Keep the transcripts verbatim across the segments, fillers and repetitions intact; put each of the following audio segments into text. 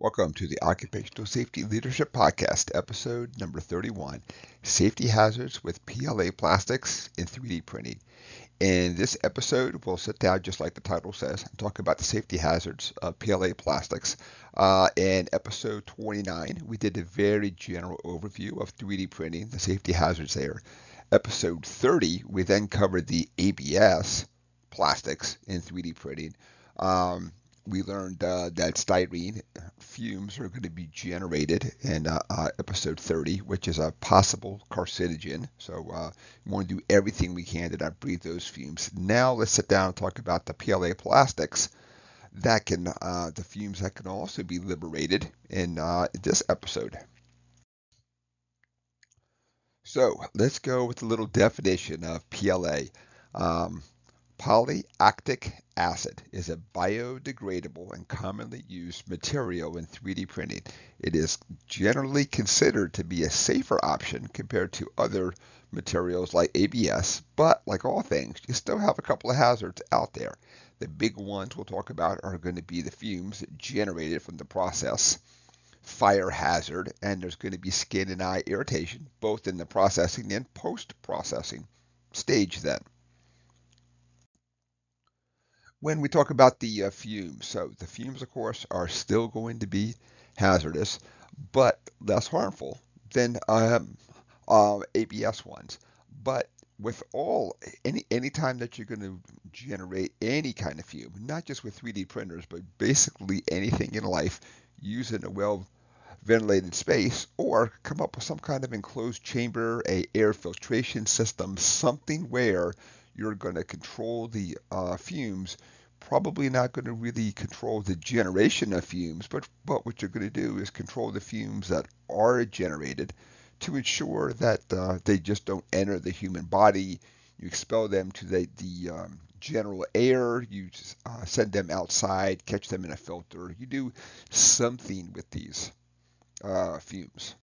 Welcome to the Occupational Safety Leadership Podcast, episode number thirty-one, Safety Hazards with P L A Plastics and three D Printing. In this episode, we'll sit down, just like the title says, and talk about the safety hazards of P L A plastics. Uh, in episode twenty-nine, we did a very general overview of three D printing, the safety hazards there. Episode thirty, we then covered the A B S plastics in three D printing. Um, We learned uh, that styrene fumes are going to be generated in uh, uh, episode thirty, which is a possible carcinogen. So uh, we want to do everything we can to not breathe those fumes. Now let's sit down and talk about the P L A plastics that can, uh, the fumes that can also be liberated in uh, this episode. So let's go with a little definition of P L A. Um, Polyactic acid is a biodegradable and commonly used material in three D printing. It is generally considered to be a safer option compared to other materials like A B S, but like all things, you still have a couple of hazards out there. The big ones we'll talk about are going to be the fumes generated from the process, fire hazard, and there's going to be skin and eye irritation, both in the processing and post-processing stage then. When we talk about the uh, fumes, so the fumes, of course, are still going to be hazardous, but less harmful than um, uh, A B S ones. But with all, any any time that you're going to generate any kind of fume, not just with three D printers, but basically anything in life, use it in a well-ventilated space, or come up with some kind of enclosed chamber, a air filtration system, something where you're going to control the uh, fumes, probably not going to really control the generation of fumes, but, but what you're going to do is control the fumes that are generated to ensure that uh, they just don't enter the human body. You expel them to the, the um, general air, you uh, send them outside, catch them in a filter. You do something with these uh, fumes.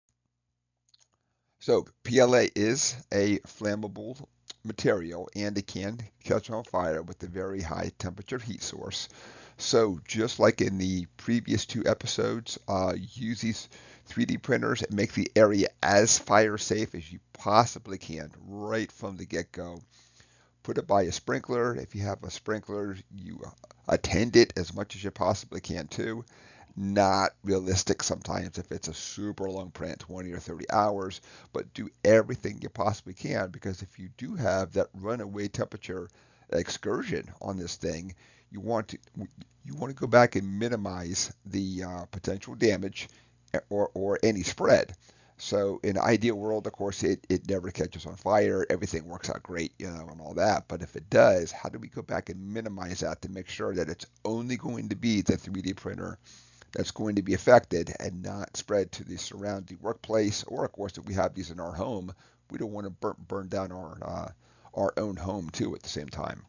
So P L A is a flammable material, and it can catch on fire with a very high temperature heat source. So just like in the previous two episodes, uh, use these three D printers and make the area as fire safe as you possibly can right from the get-go. Put it by a sprinkler. If you have a sprinkler, you attend it as much as you possibly can too. Not realistic sometimes if it's a super long print, twenty or thirty hours, but do everything you possibly can, because if you do have that runaway temperature excursion on this thing, you want to you want to go back and minimize the uh, potential damage or or any spread. So in an ideal world, of course, it, it never catches on fire, everything works out great, you know, and all that. But if it does, how do we go back and minimize that to make sure that it's only going to be the three D printer that's going to be affected and not spread to the surrounding workplace, or of course, if we have these in our home, we don't want to burn, burn down our uh, our own home too at the same time.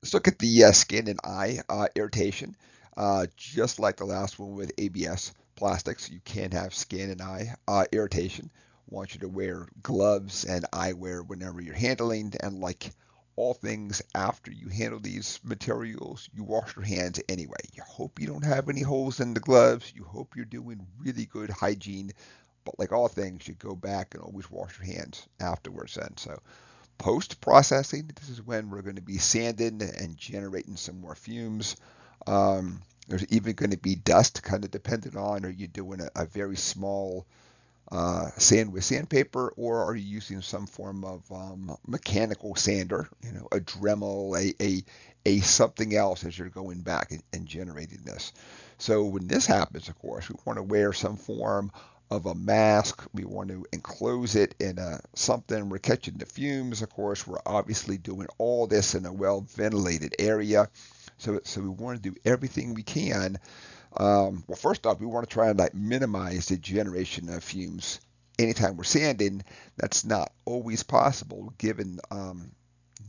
Let's look at the uh, skin and eye uh, irritation. Uh, just like the last one with A B S plastics, you can have skin and eye uh, irritation. I want you to wear gloves and eyewear whenever you're handling, and like all things, after you handle these materials, you wash your hands anyway. You hope you don't have any holes in the gloves. You hope you're doing really good hygiene. But like all things, you go back and always wash your hands afterwards. And so post-processing, this is when we're going to be sanding and generating some more fumes. Um, there's even going to be dust, kind of dependent on, are you doing a, a very small Uh, sand with sandpaper, or are you using some form of um, mechanical sander, you know, a Dremel, a, a, a something else as you're going back and, and generating this. So when this happens, of course, we want to wear some form of a mask. We want to enclose it in a, something. We're catching the fumes. Of course, we're obviously doing all this in a well-ventilated area. So, so we want to do everything we can. Um, well, first off, we want to try and like minimize the generation of fumes anytime we're sanding. That's not always possible given um,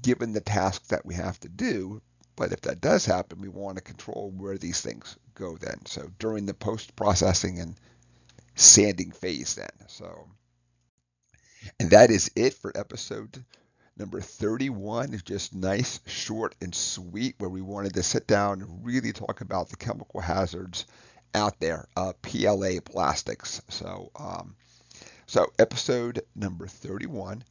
given the task that we have to do. But if that does happen, we want to control where these things go then. So during the post-processing and sanding phase then. So, and that is it for episode Number thirty-one is just nice, short, and sweet, where we wanted to sit down and really talk about the chemical hazards out there, uh, P L A plastics. So, um, so episode number thirty-one.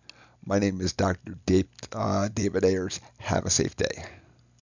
My name is Doctor Dave, uh, David Ayers. Have a safe day.